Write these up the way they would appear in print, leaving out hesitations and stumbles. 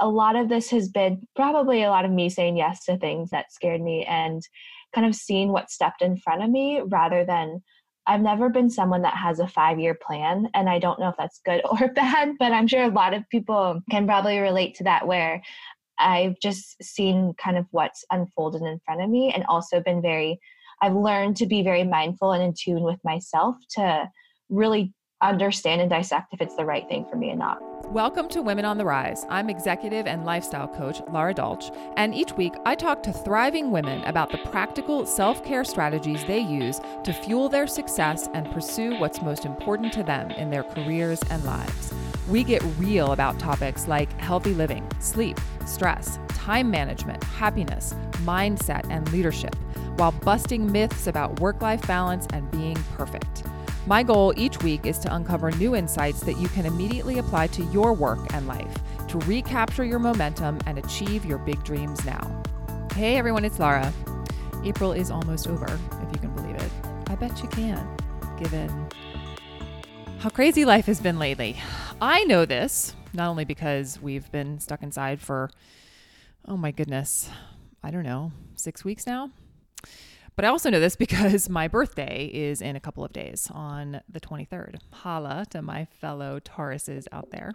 a lot of this has been probably a lot of me saying yes to things that scared me and kind of seeing what stepped in front of me rather than, I've never been someone that has a 5-year plan, and I don't know if that's good or bad, but I'm sure a lot of people can probably relate to that, where I've just seen kind of what's unfolded in front of me and also been I've learned to be very mindful and in tune with myself to really understand and dissect if it's the right thing for me or not. Welcome to Women on the Rise. I'm executive and lifestyle coach Lara Dolch, and each week I talk to thriving women about the practical self-care strategies they use to fuel their success and pursue what's most important to them in their careers and lives. We get real about topics like healthy living, sleep, stress, time management, happiness, mindset, and leadership, while busting myths about work-life balance and being perfect. My goal each week is to uncover new insights that you can immediately apply to your work and life to recapture your momentum and achieve your big dreams now. Hey everyone, it's Lara. April is almost over, if you can believe it. I bet you can, given how crazy life has been lately. I know this, not only because we've been stuck inside for, oh my goodness, I don't know, 6 weeks now? But I also know this because my birthday is in a couple of days on the 23rd. Holla to my fellow Tauruses out there.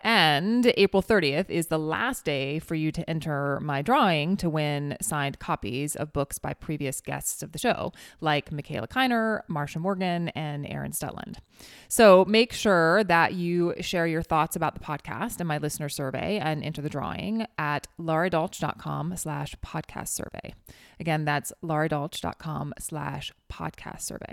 And April 30th is the last day for you to enter my drawing to win signed copies of books by previous guests of the show, like Michaela Kiner, Marcia Morgan, and Aaron Stutland. So make sure that you share your thoughts about the podcast and my listener survey and enter the drawing at LaraDolch.com/podcast survey. Again, that's LaraDolch.com/podcast survey.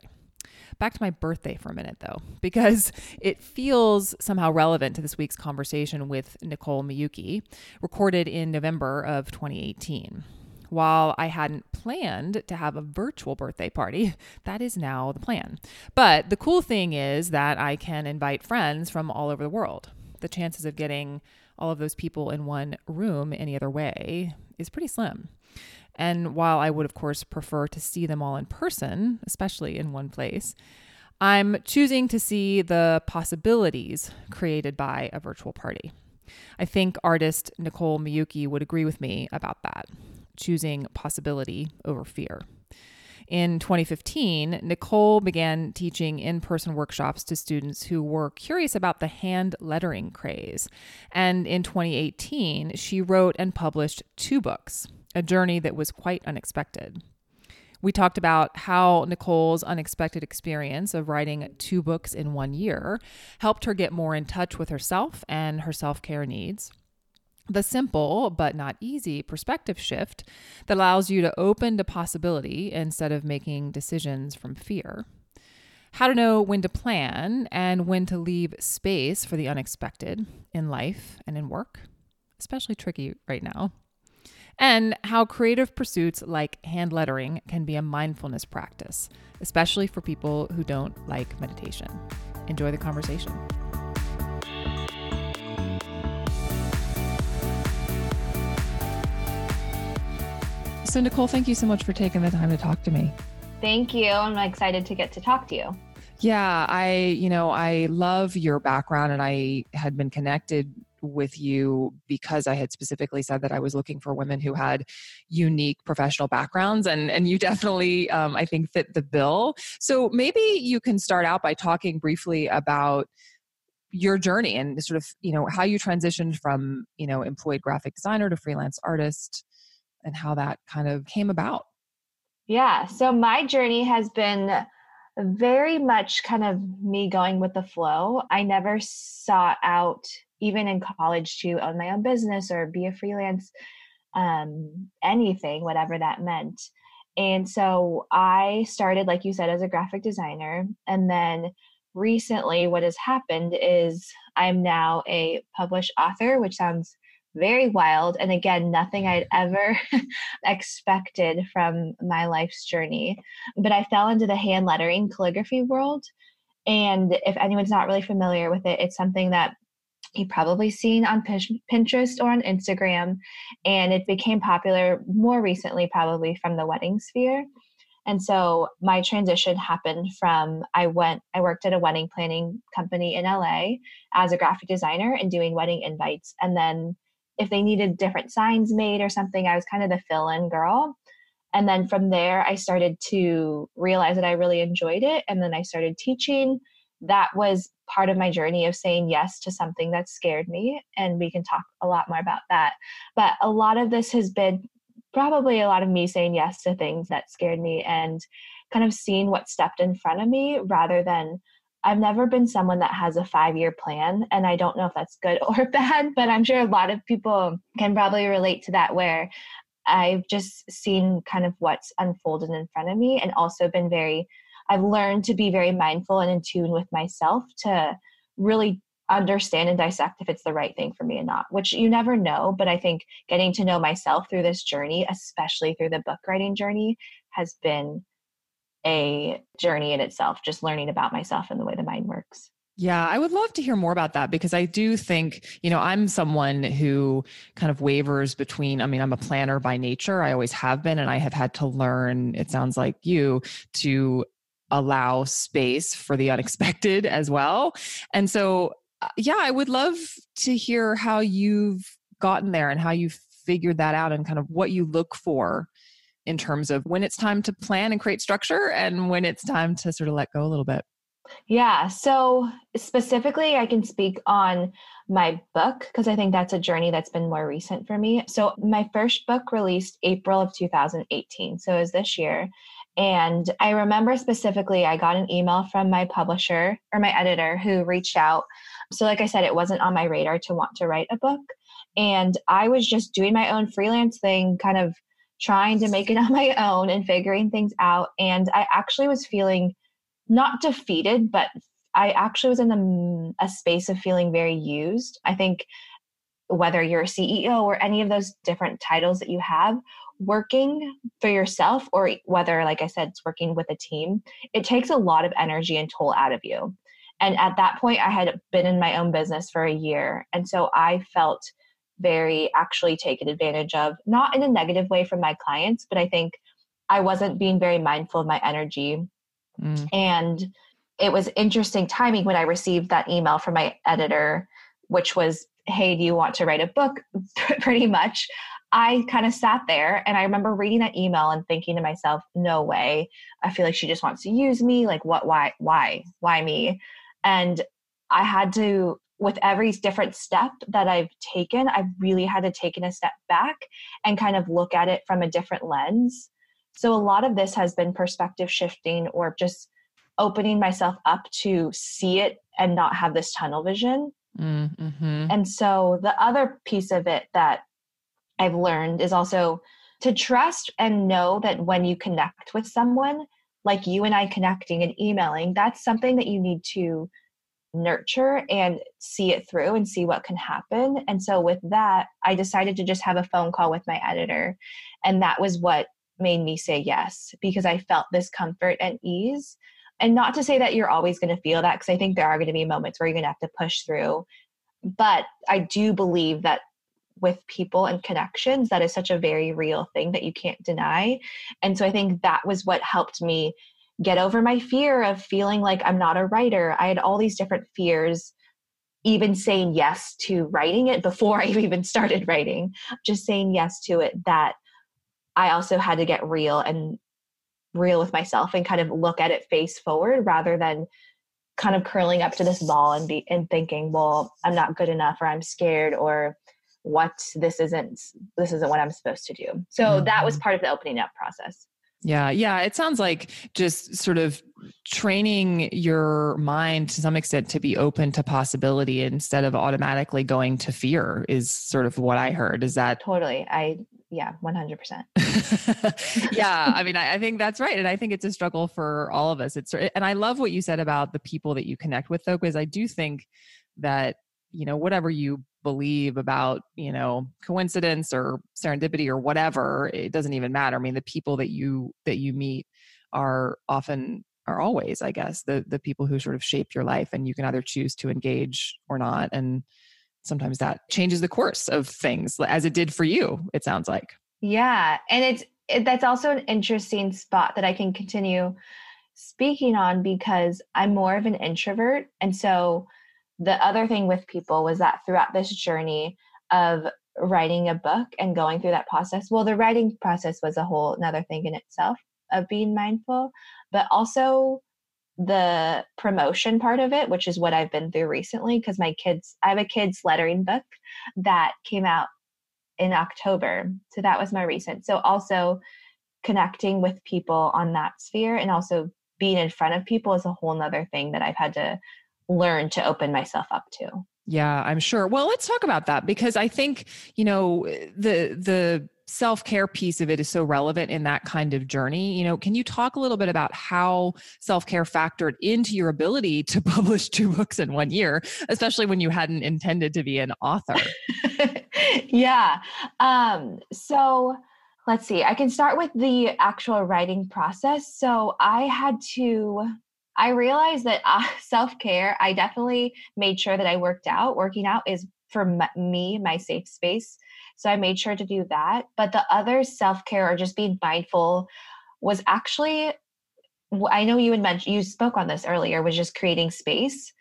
Back to my birthday for a minute, though, because it feels somehow relevant to this week's conversation with Nicole Miyuki, recorded in November of 2018. While I hadn't planned to have a virtual birthday party, that is now the plan. But the cool thing is that I can invite friends from all over the world. The chances of getting all of those people in one room any other way is pretty slim. And while I would, of course, prefer to see them all in person, especially in one place, I'm choosing to see the possibilities created by a virtual party. I think artist Nicole Miyuki would agree with me about that, choosing possibility over fear. In 2015, Nicole began teaching in-person workshops to students who were curious about the hand lettering craze. And in 2018, she wrote and published 2 books, a journey that was quite unexpected. We talked about how Nicole's unexpected experience of writing 2 books in 1 year helped her get more in touch with herself and her self-care needs. The simple but not easy perspective shift that allows you to open to possibility instead of making decisions from fear. How to know when to plan and when to leave space for the unexpected in life and in work, especially tricky right now. And how creative pursuits like hand lettering can be a mindfulness practice, especially for people who don't like meditation. Enjoy the conversation. So Nicole, thank you so much for taking the time to talk to me. Thank you. I'm excited to get to talk to you. Yeah, I love your background, and I had been connected with you because I had specifically said that I was looking for women who had unique professional backgrounds, and you definitely, I think, fit the bill. So maybe you can start out by talking briefly about your journey and sort of, how you transitioned from, employed graphic designer to freelance artist and how that kind of came about. Yeah. So my journey has been very much kind of me going with the flow. I never sought out, even in college, to own my own business or be a freelance, anything, whatever that meant. And so I started, like you said, as a graphic designer. And then recently what has happened is I'm now a published author, which sounds very wild. And again, nothing I'd ever expected from my life's journey. But I fell into the hand lettering calligraphy world. And if anyone's not really familiar with it, it's something that you've probably seen on Pinterest or on Instagram, and it became popular more recently, probably from the wedding sphere. And so my transition happened from, I worked at a wedding planning company in LA as a graphic designer and doing wedding invites. And then if they needed different signs made or something, I was kind of the fill-in girl. And then from there, I started to realize that I really enjoyed it. And then I started teaching. That was part of my journey of saying yes to something that scared me. And we can talk a lot more about that. But a lot of this has been probably a lot of me saying yes to things that scared me and kind of seeing what stepped in front of me rather than, I've never been someone that has a 5-year plan. And I don't know if that's good or bad, but I'm sure a lot of people can probably relate to that, where I've just seen kind of what's unfolded in front of me and also been I've learned to be very mindful and in tune with myself to really understand and dissect if it's the right thing for me or not, which you never know. But I think getting to know myself through this journey, especially through the book writing journey, has been a journey in itself, just learning about myself and the way the mind works. Yeah, I would love to hear more about that, because I do think, I'm someone who kind of wavers between, I'm a planner by nature. I always have been. And I have had to learn, it sounds like you, to allow space for the unexpected as well. And so, yeah, I would love to hear how you've gotten there and how you figured that out and kind of what you look for in terms of when it's time to plan and create structure and when it's time to sort of let go a little bit. Yeah. So specifically, I can speak on my book because I think that's a journey that's been more recent for me. So my first book released April of 2018. So it was this year. And I remember specifically, I got an email from my publisher or my editor who reached out. So like I said, it wasn't on my radar to want to write a book. And I was just doing my own freelance thing, kind of trying to make it on my own and figuring things out. And I actually was feeling not defeated, but I actually was in a space of feeling very used. I think whether you're a CEO or any of those different titles that you have, working for yourself or whether, like I said, it's working with a team, it takes a lot of energy and toll out of you. And at that point, I had been in my own business for a year. And so I felt very actually taken advantage of, not in a negative way from my clients, but I think I wasn't being very mindful of my energy. And it was interesting timing when I received that email from my editor, which was, hey, do you want to write a book? Pretty much. I kind of sat there and I remember reading that email and thinking to myself, no way. I feel like she just wants to use me. Like what, why me? And I had to, with every different step that I've taken, I really had to take a step back and kind of look at it from a different lens. So a lot of this has been perspective shifting or just opening myself up to see it and not have this tunnel vision. Mm-hmm. And so the other piece of it that I've learned is also to trust and know that when you connect with someone, like you and I connecting and emailing, that's something that you need to nurture and see it through and see what can happen. And so with that, I decided to just have a phone call with my editor. And that was what made me say yes, because I felt this comfort and ease. And not to say that you're always going to feel that, because I think there are going to be moments where you're going to have to push through. But I do believe that with people and connections, that is such a very real thing that you can't deny. And so I think that was what helped me get over my fear of feeling like I'm not a writer. I had all these different fears, even saying yes to writing it before I even started writing, just saying yes to it, that I also had to get real with myself and kind of look at it face forward rather than kind of curling up to this ball and thinking, well, I'm not good enough or I'm scared or what, this isn't what I'm supposed to do. So that was part of the opening up process. Yeah. Yeah. It sounds like just sort of training your mind to some extent to be open to possibility instead of automatically going to fear is sort of what I heard. Is that totally? Yeah, 100%. Yeah. I mean, I think that's right. And I think it's a struggle for all of us. And I love what you said about the people that you connect with though, because I do think that, whatever you believe about, coincidence or serendipity or whatever, it doesn't even matter. I mean, the people that you meet are always, I guess, the people who sort of shape your life, and you can either choose to engage or not. And sometimes that changes the course of things as it did for you, it sounds like. Yeah. And it's that's also an interesting spot that I can continue speaking on, because I'm more of an introvert. And so the other thing with people was that throughout this journey of writing a book and going through that process, well, the writing process was a whole another thing in itself of being mindful, but also the promotion part of it, which is what I've been through recently, because I have a kids lettering book that came out in October. So that was my recent. So also connecting with people on that sphere, and also being in front of people is a whole nother thing that I've had to learn to open myself up to. Yeah, I'm sure. Well, let's talk about that, because I think, you know, the self-care piece of it is so relevant in that kind of journey. You know, can you talk a little bit about how self-care factored into your ability to publish 2 books in 1 year, especially when you hadn't intended to be an author? Yeah. So let's see, I can start with the actual writing process. So I realized that self-care, I definitely made sure that I worked out. Working out is for me, my safe space. So I made sure to do that. But the other self-care, or just being mindful, was actually, I know you had mentioned, you spoke on this earlier, was just creating space.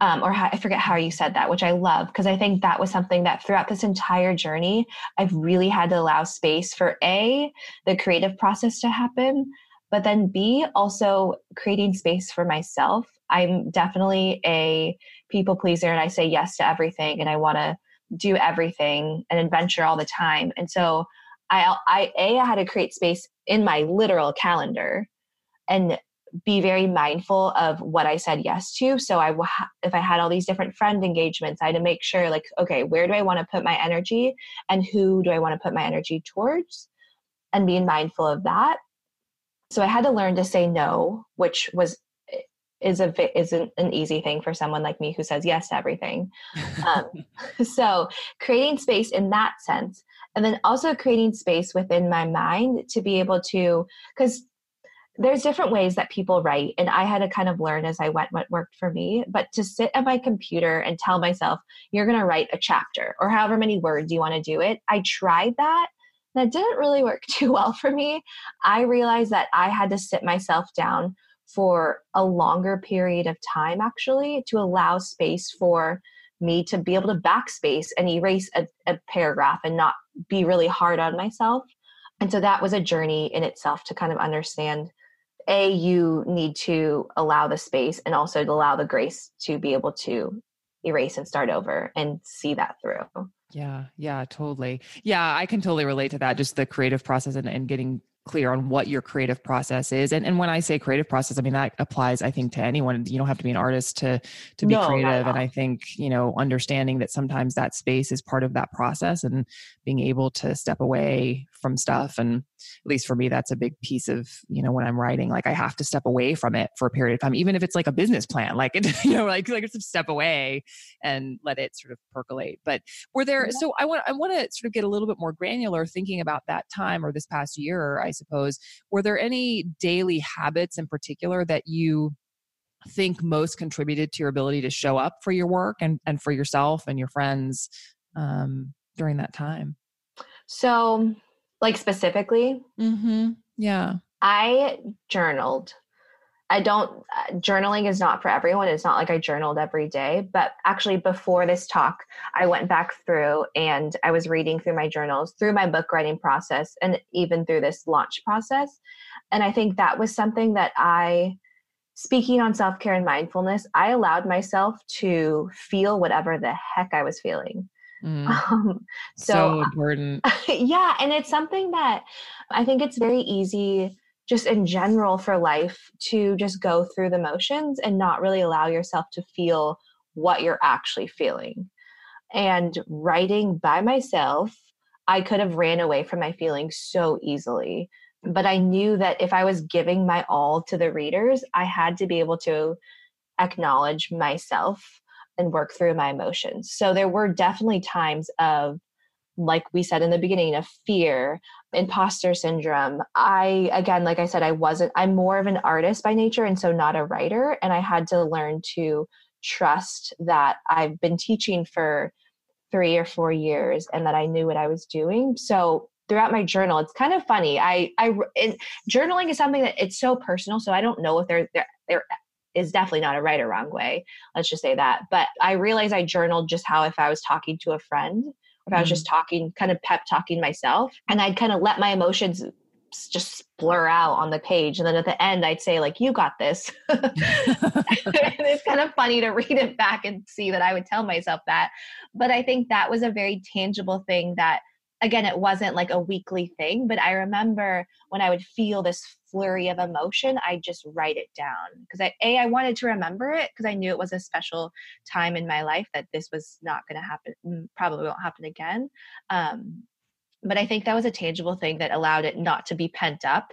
I forget how you said that, which I love, because I think that was something that throughout this entire journey, I've really had to allow space for the creative process to happen, but then B, also creating space for myself. I'm definitely a people pleaser, and I say yes to everything, and I want to do everything and adventure all the time. And so I had to create space in my literal calendar and be very mindful of what I said yes to. So if I had all these different friend engagements, I had to make sure, like, okay, where do I want to put my energy and who do I want to put my energy towards, and being mindful of that. So I had to learn to say no, which isn't an easy thing for someone like me who says yes to everything. So creating space in that sense, and then also creating space within my mind to be able to, because there's different ways that people write, and I had to kind of learn as I went what worked for me. But to sit at my computer and tell myself, you're going to write a chapter or however many words you want to do it, I tried that. That didn't really work too well for me. I realized that I had to sit myself down for a longer period of time, actually, to allow space for me to be able to backspace and erase a paragraph and not be really hard on myself. And so that was a journey in itself to kind of understand, A, you need to allow the space and also to allow the grace to be able to erase and start over and see that through. Yeah, totally. Yeah, I can totally relate to that. Just the creative process and getting clear on what your creative process is. And when I say creative process, I mean, that applies, I think, to anyone. You don't have to be an artist to be creative. And I think, you know, understanding that sometimes that space is part of that process, and being able to step away from stuff. And at least for me, that's a big piece of, you know, when I'm writing, like I have to step away from it for a period of time, even if it's like a business plan, like, you know, like it's a step away and let it sort of percolate. But were there, So I want to sort of get a little bit more granular, thinking about that time or this past year, I suppose. Were there any daily habits in particular that you think most contributed to your ability to show up for your work and for yourself and your friends during that time? So, like, specifically? Mm-hmm. Yeah. I journaled. Journaling is not for everyone. It's not like I journaled every day, but actually before this talk, I went back through and I was reading through my journals, through my book writing process, and even through this launch process. And I think that was something that speaking on self-care and mindfulness, I allowed myself to feel whatever the heck I was feeling. So important. Yeah. And it's something that I think it's very easy just in general for life to just go through the motions and not really allow yourself to feel what you're actually feeling. And writing by myself, I could have ran away from my feelings so easily, but I knew that if I was giving my all to the readers, I had to be able to acknowledge myself and work through my emotions. So there were definitely times of, like we said in the beginning, of fear, imposter syndrome. I'm more of an artist by nature, and so not a writer. And I had to learn to trust that I've been teaching for 3 or 4 years and that I knew what I was doing. So throughout my journal. It's kind of funny. Journaling is something that it's so personal. So I don't know if there is definitely not a right or wrong way. Let's just say that. But I realized I journaled just how, if I was talking to a friend, if I was just talking, kind of pep talking myself, and I'd kind of let my emotions just blur out on the page. And then at the end, I'd say like, you got this. It's kind of funny to read it back and see that I would tell myself that. But I think that was a very tangible thing that, again, it wasn't like a weekly thing, but I remember when I would feel this flurry of emotion, I just write it down because I wanted to remember it because I knew it was a special time in my life that this was not going to happen, probably won't happen again. But I think that was a tangible thing that allowed it not to be pent up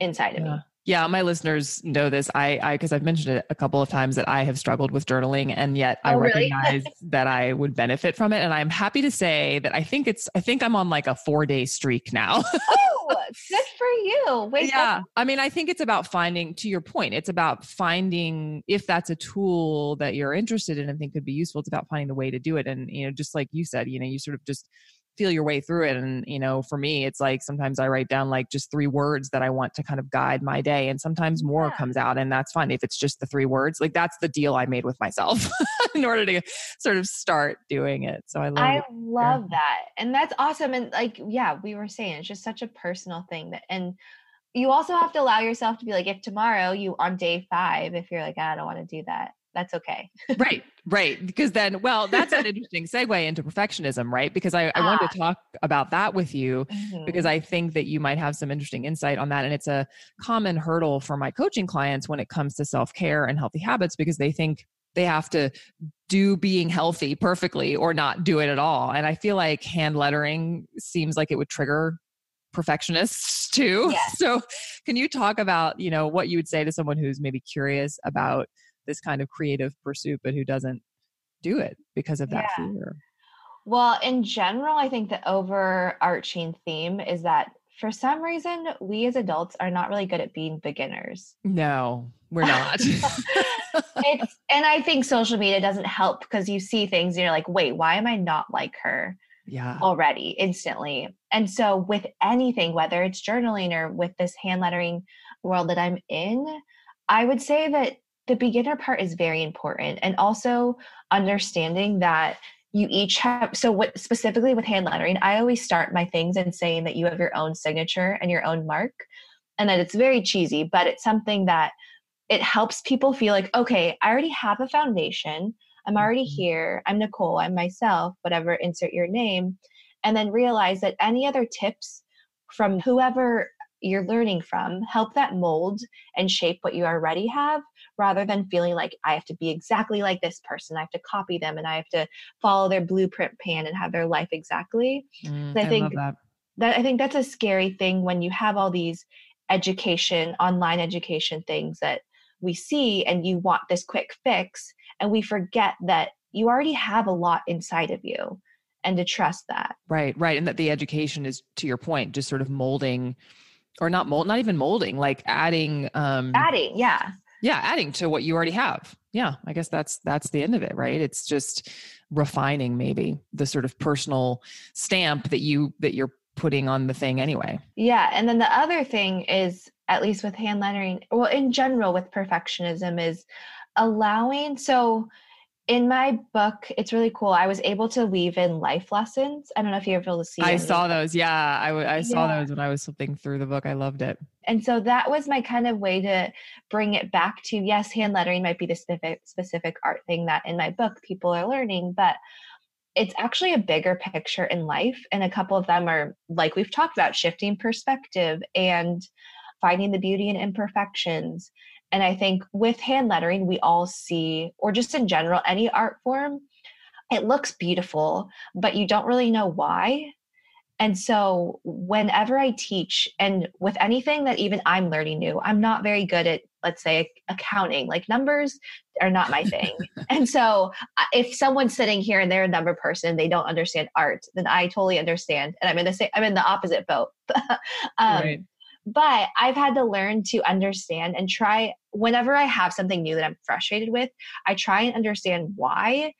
inside of me. Yeah. My listeners know this. Cause I've mentioned it a couple of times that I have struggled with journaling, and yet I recognize that I would benefit from it. And I'm happy to say that I think I'm on like a 4-day streak now. Oh, good for you. Wait, yeah. I mean, I think it's about finding, to your point, it's about finding, if that's a tool that you're interested in and think could be useful, it's about finding the way to do it. And, you know, just like you said, you know, you sort of just feel your way through it. And, you know, for me, it's like, sometimes I write down like just 3 words that I want to kind of guide my day. And sometimes more comes out, and that's fine. If it's just the 3 words, like that's the deal I made with myself in order to sort of start doing it. So I love that. And that's awesome. And like, yeah, we were saying, it's just such a personal thing that, and you also have to allow yourself to be like, if tomorrow you on day 5, if you're like, I don't want to do that, that's okay. Right. Because then, well, that's an interesting segue into perfectionism, right? Because I wanted to talk about that with you because I think that you might have some interesting insight on that. And it's a common hurdle for my coaching clients when it comes to self-care and healthy habits, because they think they have to do being healthy perfectly or not do it at all. And I feel like hand lettering seems like it would trigger perfectionists too. Yes. So can you talk about, you know, what you would say to someone who's maybe curious about this kind of creative pursuit, but who doesn't do it because of that fear? Well, in general, I think the overarching theme is that for some reason, we as adults are not really good at being beginners. No, we're not. And I think social media doesn't help because you see things and you're like, wait, why am I not like her? Yeah. Already instantly. And so with anything, whether it's journaling or with this hand lettering world that I'm in, I would say that the beginner part is very important. And also understanding that you each have, so what specifically with hand lettering, I always start my things and saying that you have your own signature and your own mark, and that it's very cheesy, but it's something that it helps people feel like, okay, I already have a foundation. I'm already here. I'm Nicole, I'm myself, whatever, insert your name. And then realize that any other tips from whoever you're learning from help that mold and shape what you already have, rather than feeling like I have to be exactly like this person. I have to copy them and I have to follow their blueprint plan and have their life exactly. I think that's a scary thing when you have all these online education things that we see, and you want this quick fix, and we forget that you already have a lot inside of you, and to trust that. Right. And that the education is, to your point, just sort of molding. Or not even molding, like adding. Yeah, adding to what you already have. Yeah, I guess that's the end of it, right? It's just refining maybe the sort of personal stamp that you're putting on the thing anyway. Yeah, and then the other thing is, at least with hand lettering, well, in general with perfectionism, is allowing. So in my book, it's really cool. I was able to weave in life lessons. I don't know if you're able to see. I saw those. Yeah. I saw those when I was flipping through the book. I loved it. And so that was my kind of way to bring it back to, yes, hand lettering might be the specific art thing that in my book people are learning, but it's actually a bigger picture in life. And a couple of them are, like we've talked about, shifting perspective and finding the beauty in imperfections. And I think with hand lettering, we all see, or just in general, any art form, it looks beautiful, but you don't really know why. And so whenever I teach, and with anything that even I'm learning new, I'm not very good at, let's say, accounting, like numbers are not my thing. And so if someone's sitting here and they're a number person, they don't understand art, then I totally understand. And I'm in the opposite boat. Right. But I've had to learn to understand and try, whenever I have something new that I'm frustrated with, I try and understand why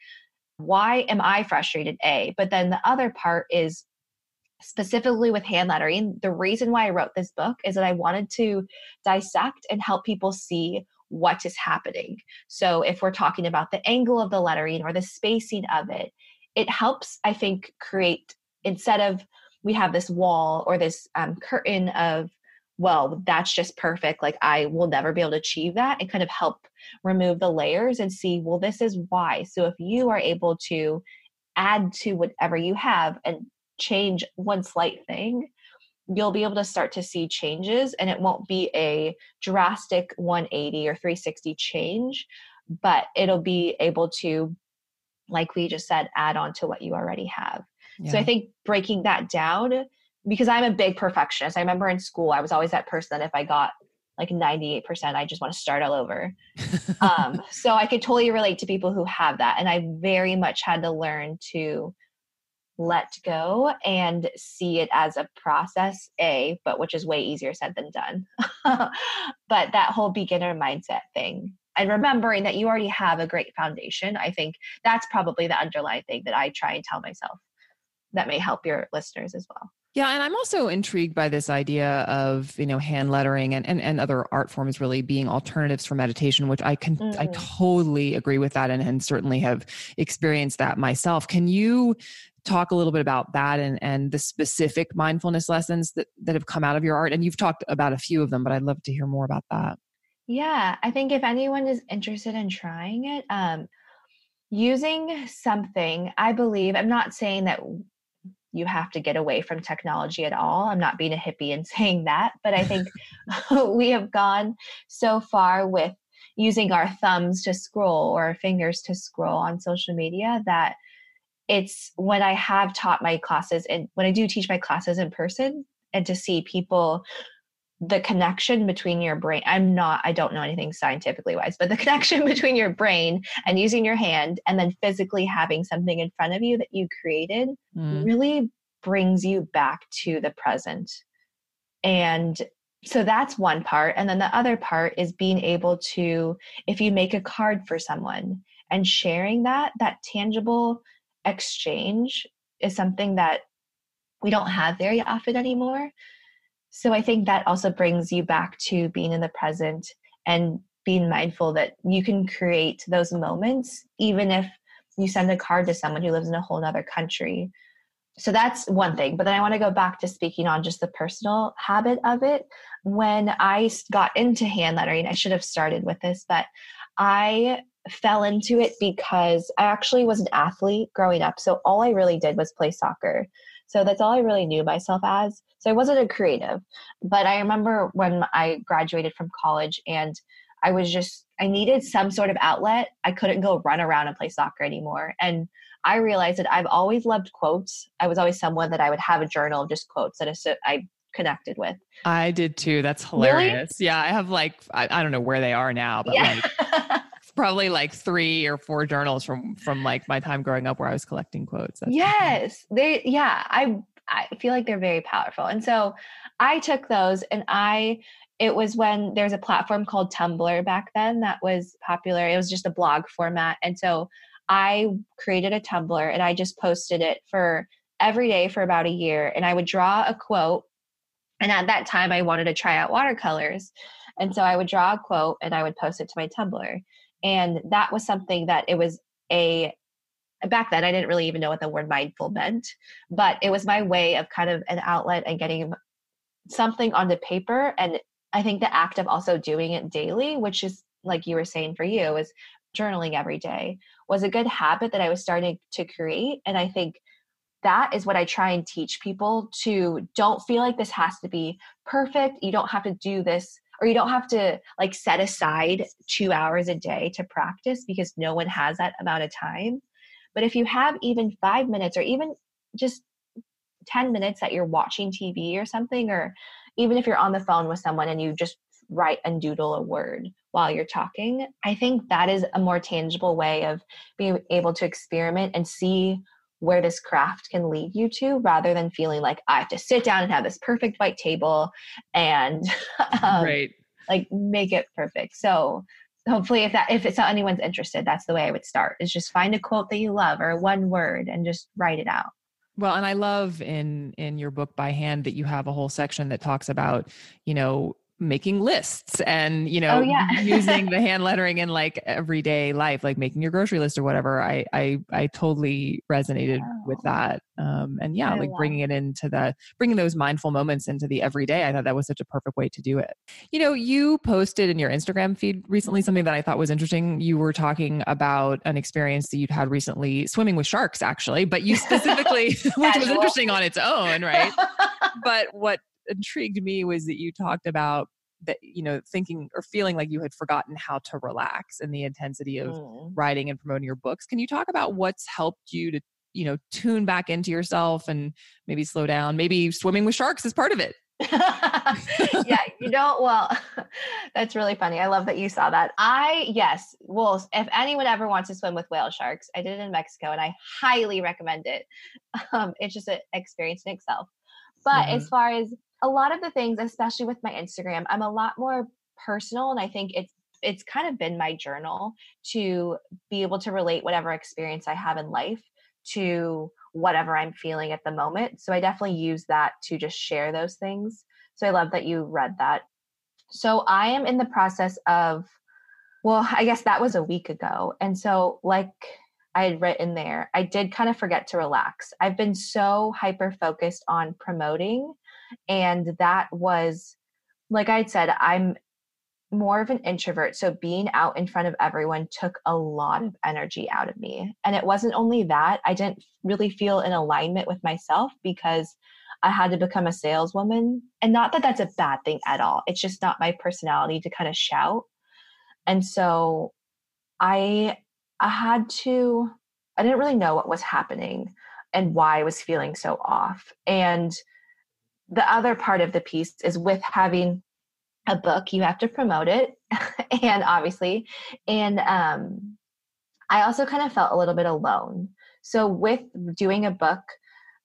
am I frustrated? But then the other part is specifically with hand lettering. The reason why I wrote this book is that I wanted to dissect and help people see what is happening. So if we're talking about the angle of the lettering or the spacing of it, it helps, I think, create, instead of we have this wall or this curtain of, well, that's just perfect, like I will never be able to achieve that, and kind of help remove the layers and see, well, this is why. So if you are able to add to whatever you have and change one slight thing, you'll be able to start to see changes, and it won't be a drastic 180 or 360 change, but it'll be able to, like we just said, add on to what you already have. Yeah. So I think breaking that down, because I'm a big perfectionist. I remember in school, I was always that person that if I got like 98%, I just want to start all over. So I could totally relate to people who have that. And I very much had to learn to let go and see it as a process, but which is way easier said than done. But that whole beginner mindset thing and remembering that you already have a great foundation, I think that's probably the underlying thing that I try and tell myself that may help your listeners as well. Yeah. And I'm also intrigued by this idea of, hand lettering and other art forms really being alternatives for meditation, which I totally agree with that and certainly have experienced that myself. Can you talk a little bit about that and the specific mindfulness lessons that have come out of your art? And you've talked about a few of them, but I'd love to hear more about that. Yeah. I think if anyone is interested in trying it, using something, I believe, I'm not saying that you have to get away from technology at all. I'm not being a hippie and saying that, but I think we have gone so far with using our thumbs to scroll or our fingers to scroll on social media that it's when I have taught my classes and when I do teach my classes in person and to see people, the connection between your brain, I don't know anything scientifically wise, but the connection between your brain and using your hand and then physically having something in front of you that you created really brings you back to the present. And so that's one part. And then the other part is being able to, if you make a card for someone and sharing that tangible exchange is something that we don't have very often anymore. So I think that also brings you back to being in the present and being mindful that you can create those moments, even if you send a card to someone who lives in a whole other country. So that's one thing. But then I want to go back to speaking on just the personal habit of it. When I got into hand lettering, I should have started with this, but I fell into it because I actually was an athlete growing up. So all I really did was play soccer. So that's all I really knew myself as. So I wasn't a creative, but I remember when I graduated from college and I needed some sort of outlet. I couldn't go run around and play soccer anymore. And I realized that I've always loved quotes. I was always someone that I would have a journal of just quotes that I connected with. I did too. That's hilarious. Really? Yeah. I have I don't know where they are now, but yeah. Probably 3 or 4 journals from my time growing up where I was collecting quotes. That's yes. They, yeah, I feel like they're very powerful. And so I took those and it was when there's a platform called Tumblr back then that was popular. It was just a blog format. And so I created a Tumblr and I just posted it for every day for about a year. And I would draw a quote. And at that time I wanted to try out watercolors. And so I would draw a quote and I would post it to my Tumblr. And that was something that it was back then I didn't really even know what the word mindful meant, but it was my way of kind of an outlet and getting something onto paper. And I think the act of also doing it daily, which is like you were saying for you, is journaling every day, was a good habit that I was starting to create. And I think that is what I try and teach people to don't feel like this has to be perfect. You don't have to do this. Or you don't have to set aside 2 hours a day to practice because no one has that amount of time. But if you have even 5 minutes or even just 10 minutes that you're watching TV or something, or even if you're on the phone with someone and you just write and doodle a word while you're talking, I think that is a more tangible way of being able to experiment and see where this craft can lead you to, rather than feeling like I have to sit down and have this perfect white table and right. Make it perfect. So hopefully if it's not anyone's interested, that's the way I would start, is just find a quote that you love or one word and just write it out. Well, and I love in your book By Hand that you have a whole section that talks about, you know, making lists and, you know, using the hand lettering in like everyday life, like making your grocery list or whatever. I totally resonated with that. And yeah, I like bringing it into the, bringing those mindful moments into the everyday. I thought that was such a perfect way to do it. You know, you posted in your Instagram feed recently something that I thought was interesting. You were talking about an experience that you'd had recently swimming with sharks actually, but you specifically, which was interesting on its own, right? But what intrigued me was that you talked about that, you know, thinking or feeling like you had forgotten how to relax and the intensity of writing and promoting your books. Can you talk about what's helped you to, you know, tune back into yourself and maybe slow down? Maybe swimming with sharks is part of it. Well, that's really funny. I love that you saw that. If anyone ever wants to swim with whale sharks, I did it in Mexico and I highly recommend it. It's just an experience in itself. But as far as a lot of the things, especially with my Instagram, I'm a lot more personal. And I think it's kind of been my journal to be able to relate whatever experience I have in life to whatever I'm feeling at the moment. So I definitely use that to just share those things. So I love that you read that. So I am in the process of, well, I guess that was a week ago. And so like I had written there, I did kind of forget to relax. I've been so hyper-focused on promoting. And that was, like I said, I'm more of an introvert. So being out in front of everyone took a lot of energy out of me. And it wasn't only that, I didn't really feel in alignment with myself because I had to become a saleswoman. And not that that's a bad thing at all. It's just not my personality to kind of shout. And so I didn't really know what was happening and why I was feeling so off. And the other part of the piece is with having a book, you have to promote it. And obviously, and I also kind of felt a little bit alone. So with doing a book,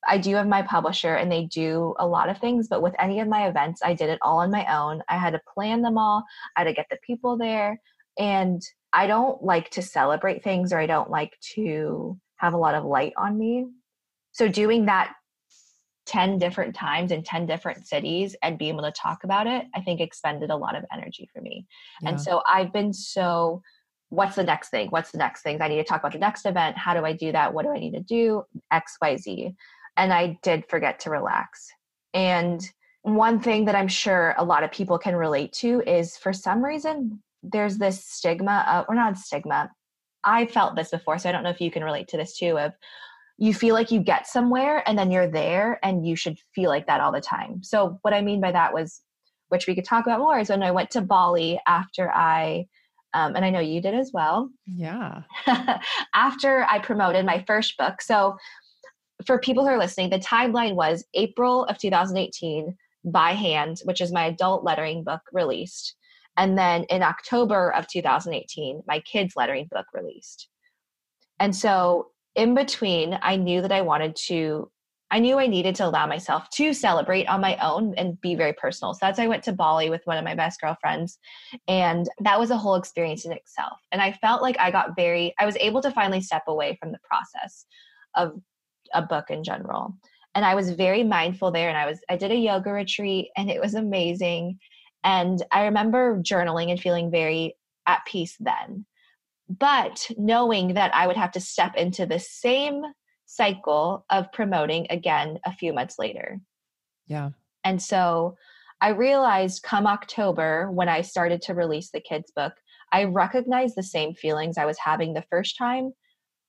I do have my publisher and they do a lot of things, but with any of my events, I did it all on my own. I had to plan them all. I had to get the people there. And I don't like to celebrate things, or I don't like to have a lot of light on me. So doing that 10 different times in 10 different cities and being able to talk about it, I think expended a lot of energy for me. Yeah. And so I've been so, what's the next thing? What's the next thing? I need to talk about the next event. How do I do that? What do I need to do? X, Y, Z. And I did forget to relax. And one thing that I'm sure a lot of people can relate to is for some reason, there's this stigma of, or not stigma. I felt this before. So I don't know if you can relate to this too, of you feel like you get somewhere and then you're there and you should feel like that all the time. So what I mean by that was, which we could talk about more, is when I went to Bali after and I know you did as well. Yeah. After I promoted my first book. So for people who are listening, the timeline was April of 2018, By Hand, which is my adult lettering book, released. And then in October of 2018, my kids' lettering book released. And so in between, I knew that I knew I needed to allow myself to celebrate on my own and be very personal. So that's why I went to Bali with one of my best girlfriends. And that was a whole experience in itself. And I felt like I was able to finally step away from the process of a book in general. And I was very mindful there. And I did a yoga retreat and it was amazing. And I remember journaling and feeling very at peace then, but knowing that I would have to step into the same cycle of promoting again a few months later. Yeah. And so I realized come October, when I started to release the kids' book, I recognized the same feelings I was having the first time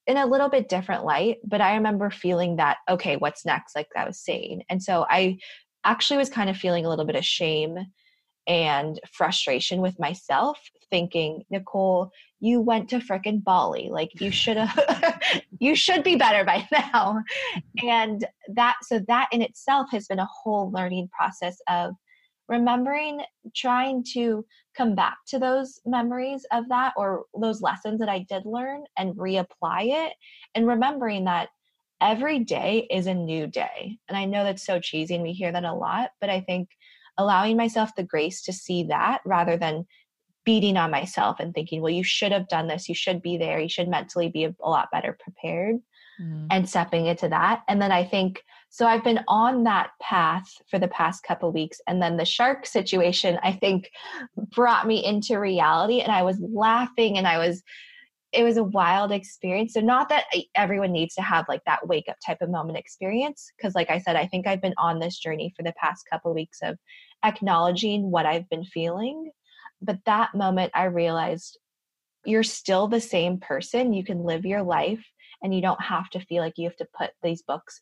in a little bit different light. But I remember feeling that, okay, what's next? Like I was saying. And so I actually was kind of feeling a little bit of shame and frustration with myself, thinking, Nicole, you went to frickin' Bali. Like you should be better by now. And that in itself has been a whole learning process of remembering, trying to come back to those memories of that, or those lessons that I did learn and reapply it, and remembering that every day is a new day. And I know that's so cheesy and we hear that a lot, but I think allowing myself the grace to see that rather than beating on myself and thinking, well, you should have done this. You should be there. You should mentally be a lot better prepared. mm-hmm. and stepping into that. And then I think, so I've been on that path for the past couple of weeks. And then the shark situation, I think, brought me into reality, and I was laughing, and it was a wild experience. So not that everyone needs to have like that wake up type of moment experience. Cause like I said, I think I've been on this journey for the past couple of weeks of acknowledging what I've been feeling. But that moment I realized you're still the same person. You can live your life, and you don't have to feel like you have to put these books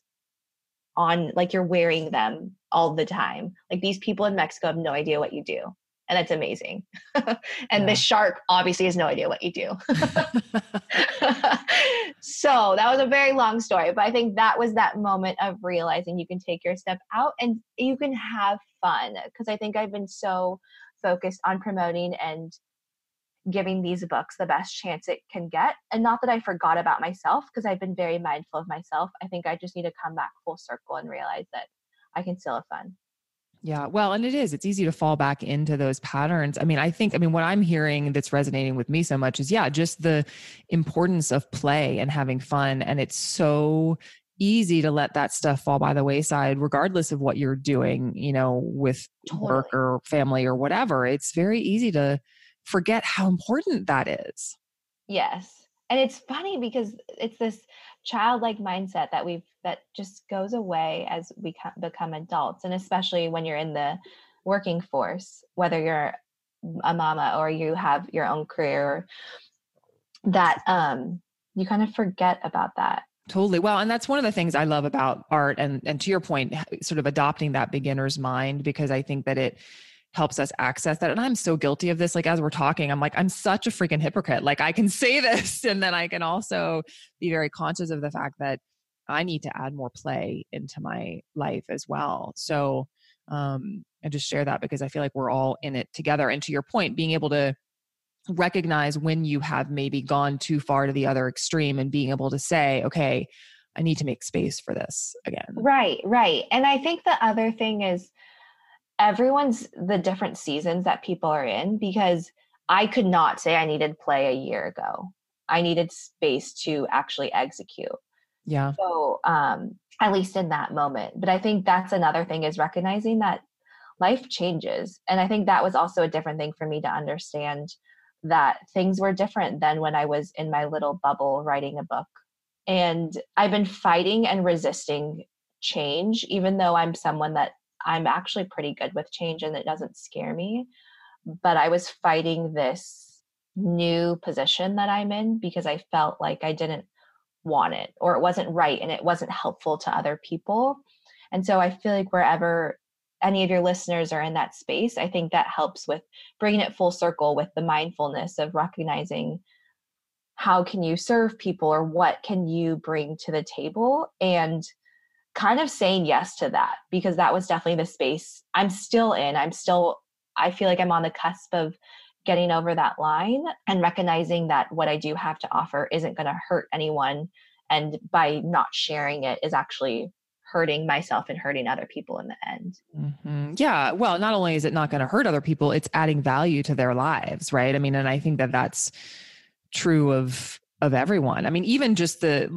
on, like you're wearing them all the time. Like these people in Mexico have no idea what you do. And that's amazing. And yeah. The shark obviously has no idea what you do. So that was a very long story, but I think that was that moment of realizing you can take your step out and you can have fun. Cause I think I've been so focused on promoting and giving these books the best chance it can get. And not that I forgot about myself, cause I've been very mindful of myself. I think I just need to come back full circle and realize that I can still have fun. Yeah. Well, and it's easy to fall back into those patterns. I mean, what I'm hearing that's resonating with me so much is, yeah, just the importance of play and having fun. And it's so easy to let that stuff fall by the wayside, regardless of what you're doing, you know, with work or family or whatever. It's very easy to forget how important that is. Yes. And it's funny because it's this childlike mindset that just goes away as we become adults. And especially when you're in the working force, whether you're a mama or you have your own career, that you kind of forget about that. Totally. Well, and that's one of the things I love about art and to your point, sort of adopting that beginner's mind, because I think that it helps us access that. And I'm so guilty of this. Like, as we're talking, I'm like, I'm such a freaking hypocrite. Like, I can say this, and then I can also be very conscious of the fact that I need to add more play into my life as well. So, I just share that because I feel like we're all in it together. And to your point, being able to recognize when you have maybe gone too far to the other extreme and being able to say, okay, I need to make space for this again. Right. Right. And I think the other thing is, everyone's the different seasons that people are in, because I could not say I needed play a year ago. I needed space to actually execute. Yeah. So, at least in that moment, but I think that's another thing is recognizing that life changes. And I think that was also a different thing for me to understand, that things were different than when I was in my little bubble writing a book. And I've been fighting and resisting change, even though I'm someone that I'm actually pretty good with change and it doesn't scare me, but I was fighting this new position that I'm in because I felt like I didn't want it, or it wasn't right, and it wasn't helpful to other people. And so I feel like wherever any of your listeners are in that space, I think that helps with bringing it full circle with the mindfulness of recognizing how can you serve people or what can you bring to the table, and kind of saying yes to that, because that was definitely the space I'm still in. I feel like I'm on the cusp of getting over that line and recognizing that what I do have to offer isn't going to hurt anyone. And by not sharing it is actually hurting myself and hurting other people in the end. Mm-hmm. Yeah. Well, not only is it not going to hurt other people, it's adding value to their lives. Right. I mean, and I think that that's true of everyone. I mean, even just the,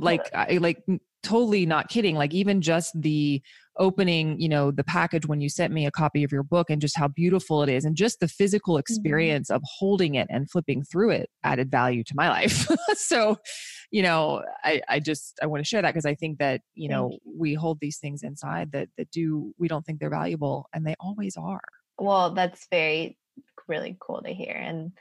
totally not kidding. Like even just the opening, you know, the package when you sent me a copy of your book and just how beautiful it is, and just the physical experience mm-hmm. of holding it and flipping through it added value to my life. So, you know, I want to share that because I think that, you know, we hold these things inside that we don't think they're valuable, and they always are. Well, that's really cool to hear. And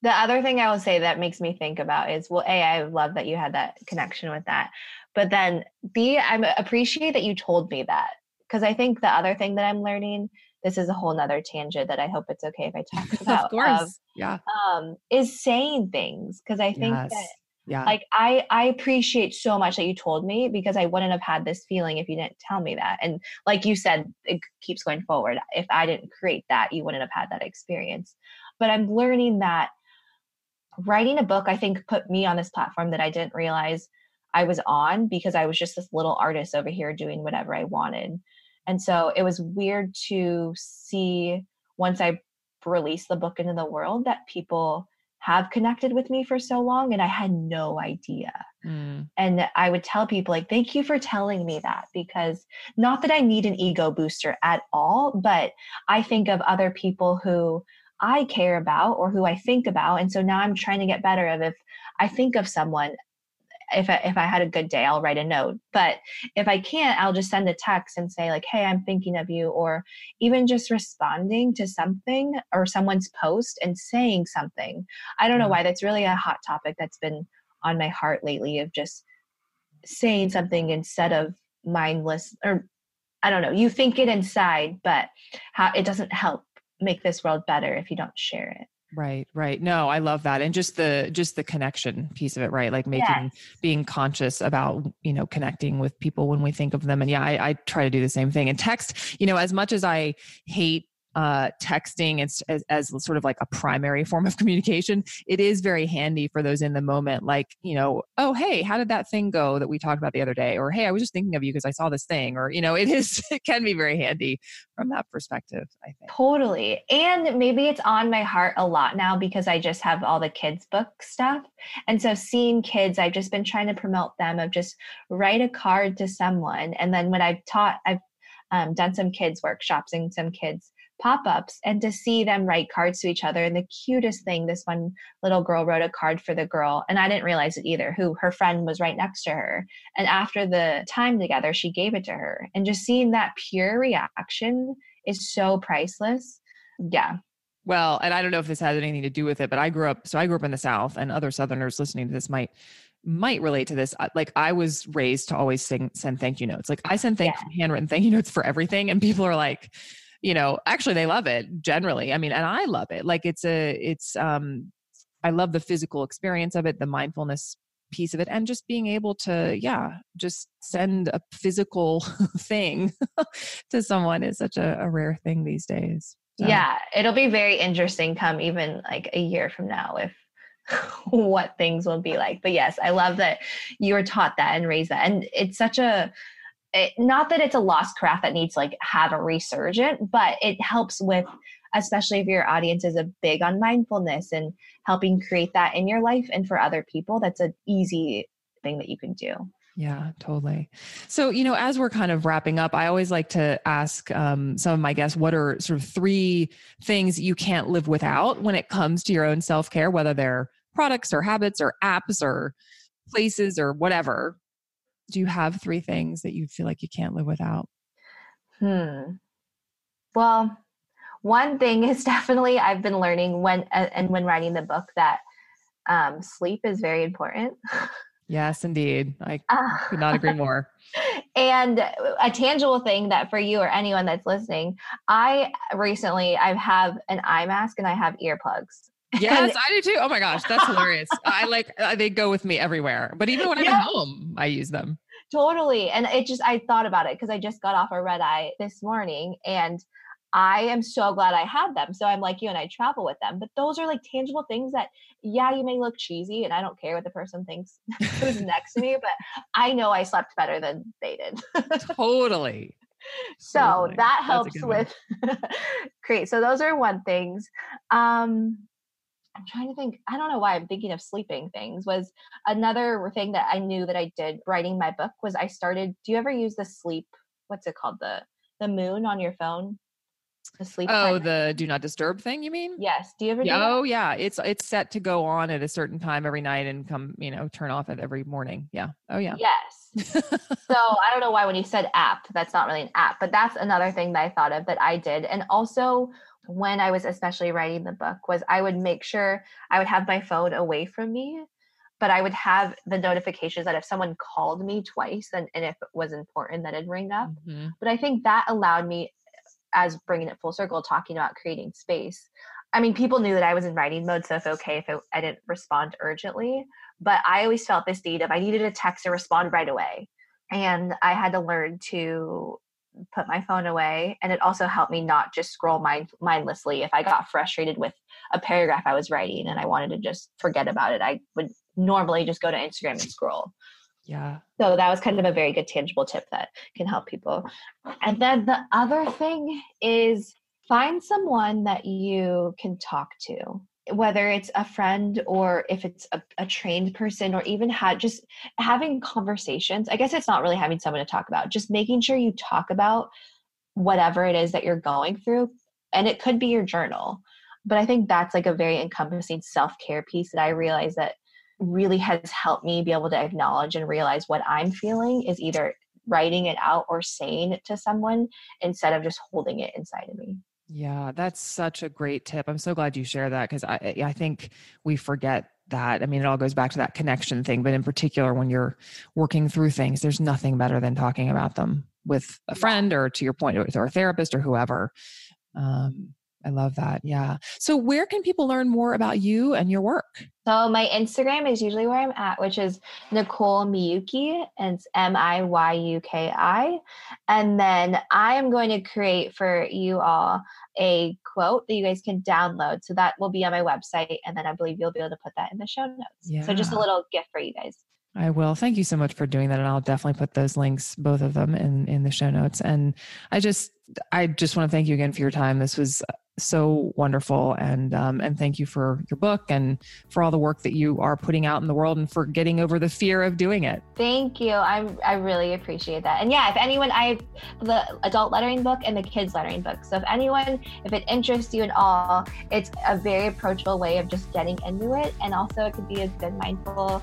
the other thing I will say that makes me think about is, well, A, I love that you had that connection with that. But then B, I appreciate that you told me that, because I think the other thing that I'm learning, this is a whole nother tangent that I hope it's okay if I talk about, of course. Is saying things. Cause I think I appreciate so much that you told me, because I wouldn't have had this feeling if you didn't tell me that. And like you said, it keeps going forward. If I didn't create that, you wouldn't have had that experience. But I'm learning that writing a book, I think, put me on this platform that I didn't realize I was on, because I was just this little artist over here doing whatever I wanted. And so it was weird to see, once I released the book into the world, that people have connected with me for so long, and I had no idea. Mm. And I would tell people, like, thank you for telling me that, because not that I need an ego booster at all, but I think of other people who I care about or who I think about. And so now I'm trying to get better if I think of someone, if I had a good day, I'll write a note. But if I can't, I'll just send a text and say, like, hey, I'm thinking of you, or even just responding to something or someone's post and saying something. I don't know why that's really a hot topic that's been on my heart lately, of just saying something instead of mindless, or I don't know, you think it inside, but how it doesn't help make this world better if you don't share it. Right. Right. No, I love that. And just the connection piece of it, right? Like being conscious about, you know, connecting with people when we think of them. And yeah, I try to do the same thing. And text, you know, as much as I hate texting as sort of like a primary form of communication, it is very handy for those in the moment, like, you know, oh, hey, how did that thing go that we talked about the other day? Or, hey, I was just thinking of you because I saw this thing, or, you know, it can be very handy from that perspective, I think. Totally. And maybe it's on my heart a lot now because I just have all the kids' book stuff. And so seeing kids, I've just been trying to promote them of just write a card to someone. And then when I've taught, I've done some kids' workshops and some kids' pop-ups, and to see them write cards to each other. And the cutest thing, this one little girl wrote a card for the girl, and I didn't realize it either, who her friend was right next to her. And after the time together, she gave it to her. And just seeing that pure reaction is so priceless. Yeah. Well, and I don't know if this has anything to do with it, but I grew up in the South, and other Southerners listening to this might relate to this. Like, I was raised to always send thank you notes. Like, I send handwritten thank you notes for everything. And people are like, you know, actually they love it generally. I mean, and I love it. Like, I love the physical experience of it, the mindfulness piece of it, and just being able to, just send a physical thing to someone is such a rare thing these days. So. Yeah. It'll be very interesting come even like a year from now, if what things will be like. But yes, I love that you were taught that and raised that. And it's such not that it's a lost craft that needs to like have a resurgent, but it helps with, especially if your audience is big on mindfulness and helping create that in your life and for other people, that's an easy thing that you can do. Yeah, totally. So, you know, as we're kind of wrapping up, I always like to ask some of my guests, what are sort of three things you can't live without when it comes to your own self-care, whether they're products or habits or apps or places or whatever. Do you have three things that you feel like you can't live without? Well, one thing is definitely, I've been learning when writing the book that sleep is very important. Yes, indeed. I could not agree more. And a tangible thing that for you or anyone that's listening, I have an eye mask and I have earplugs. Yes, I do too. Oh my gosh, that's hilarious. They go with me everywhere, but even when I'm at home, I use them. Totally. And I thought about it because I just got off a red eye this morning, and I am so glad I had them. So I'm like you, and I travel with them, but those are like tangible things that, you may look cheesy and I don't care what the person thinks who's next to me, but I know I slept better than they did. Totally. So that helps with great. So those are one things. I'm trying to think, I don't know why I'm thinking of sleeping things, was another thing that I knew that I did writing my book was I started, do you ever use the sleep, what's it called? The moon on your phone? The sleep. Oh, the do not disturb thing, you mean? Yes. Do you ever do that? Oh yeah. It's set to go on at a certain time every night and come, you know, turn off at every morning. Yeah. Oh yeah. Yes. So I don't know why when you said app, that's not really an app, but that's another thing that I thought of that I did. And also when I was especially writing the book was I would make sure I would have my phone away from me, but I would have the notifications that if someone called me twice and if it was important that it'd ring up. Mm-hmm. But I think that allowed me, as bringing it full circle, talking about creating space. I mean, people knew that I was in writing mode, so it's okay if I didn't respond urgently, but I always felt this need of I needed to text and respond right away. And I had to learn to put my phone away. And it also helped me not just scroll mindlessly. If I got frustrated with a paragraph I was writing and I wanted to just forget about it, I would normally just go to Instagram and scroll. Yeah. So that was kind of a very good tangible tip that can help people. And then the other thing is find someone that you can talk to. whether it's a friend or if it's a trained person, or even just having conversations. I guess it's not really having someone to talk about, just making sure you talk about whatever it is that you're going through. And it could be your journal. But I think that's like a very encompassing self-care piece that I realized that really has helped me be able to acknowledge and realize what I'm feeling is either writing it out or saying it to someone instead of just holding it inside of me. Yeah, that's such a great tip. I'm so glad you share that, because I think we forget that. I mean, it all goes back to that connection thing, but in particular, when you're working through things, there's nothing better than talking about them with a friend, or to your point, or a therapist or whoever. I love that. Yeah. So where can people learn more about you and your work? So my Instagram is usually where I'm at, which is Nicole Miyuki, and it's Miyuki. And then I am going to create for you all a quote that you guys can download. So that will be on my website. And then I believe you'll be able to put that in the show notes. Yeah. So just a little gift for you guys. I will. Thank you so much for doing that. And I'll definitely put those links, both of them, in the show notes. And I just want to thank you again for your time. This was so wonderful. And thank you for your book and for all the work that you are putting out in the world and for getting over the fear of doing it. Thank you. I really appreciate that. And yeah, if anyone, I have the adult lettering book and the kids lettering book. So if it interests you at all, it's a very approachable way of just getting into it. And also it could be a good mindful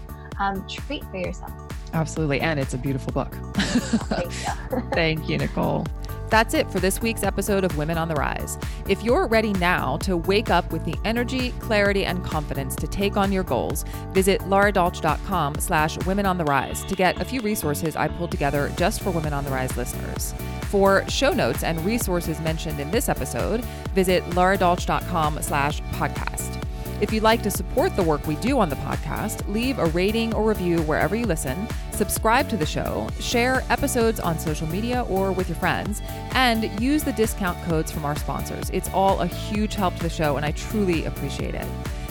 treat for yourself. Absolutely. And it's a beautiful book. Thank you. Thank you, Nicole. That's it for this week's episode of Women on the Rise. If you're ready now to wake up with the energy, clarity, and confidence to take on your goals, visit LaraDolch.com/Women on the Rise to get a few resources I pulled together just for Women on the Rise listeners. For show notes and resources mentioned in this episode, visit LaraDolch.com/podcast. If you'd like to support the work we do on the podcast, leave a rating or review wherever you listen, subscribe to the show, share episodes on social media or with your friends, and use the discount codes from our sponsors. It's all a huge help to the show, and I truly appreciate it.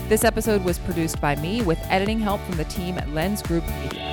This episode was produced by me with editing help from the team at Lens Group Media.